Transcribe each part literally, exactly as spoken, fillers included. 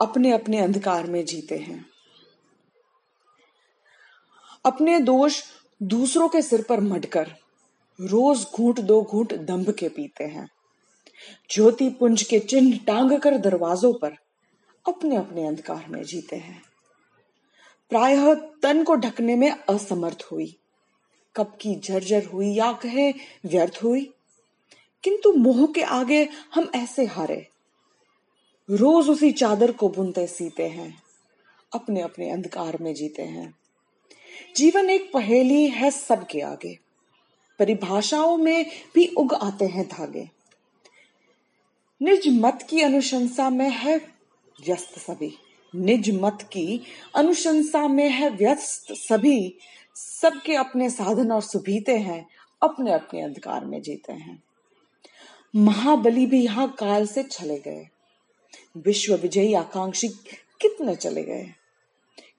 अपने अपने अंधकार में जीते हैं। अपने दोष दूसरों के सिर पर मढ़कर रोज घूंट दो घूंट दंभ के पीते हैं। ज्योति पुंज के चिन्ह टांग कर दरवाजों पर अपने अपने अंधकार में जीते हैं। प्रायः तन को ढकने में असमर्थ हुई, कब की जर्जर हुई या कहे व्यर्थ हुई, किंतु मोह के आगे हम ऐसे हारे। रोज उसी चादर को बुनते सीते हैं, अपने अपने अंधकार में जीते हैं। जीवन एक पहेली है सबके आगे, परिभाषाओं में भी उग आते हैं धागे। निज मत की अनुशंसा में है व्यस्त सभी, निज मत की अनुशंसा में है व्यस्त सभी। सबके अपने साधन और सुभीते हैं, अपने अपने अंधकार में जीते हैं। महाबली भी यहाँ काल से चले गए, विश्व विजयी आकांक्षी कितने चले गए,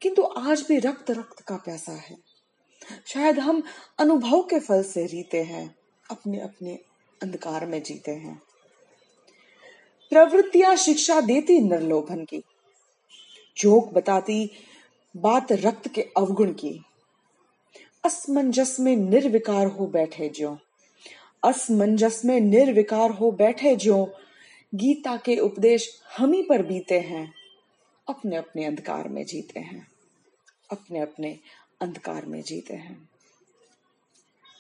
किंतु आज भी रक्त रक्त का प्यासा है। शायद हम अनुभव के फल से रीते हैं, अपने अपने अंधकार में जीते हैं। प्रवृत्तियां शिक्षा देती निर्लोभन की, जोक बताती बात रक्त के अवगुण की। असमंजस में निर्विकार हो बैठे ज्यों, असमंजस में निर्विकार हो बैठे ज्यों। गीता के उपदेश हम ही पर बीते हैं, अपने अपने अंधकार में जीते हैं, अपने अपने अंधकार में जीते हैं।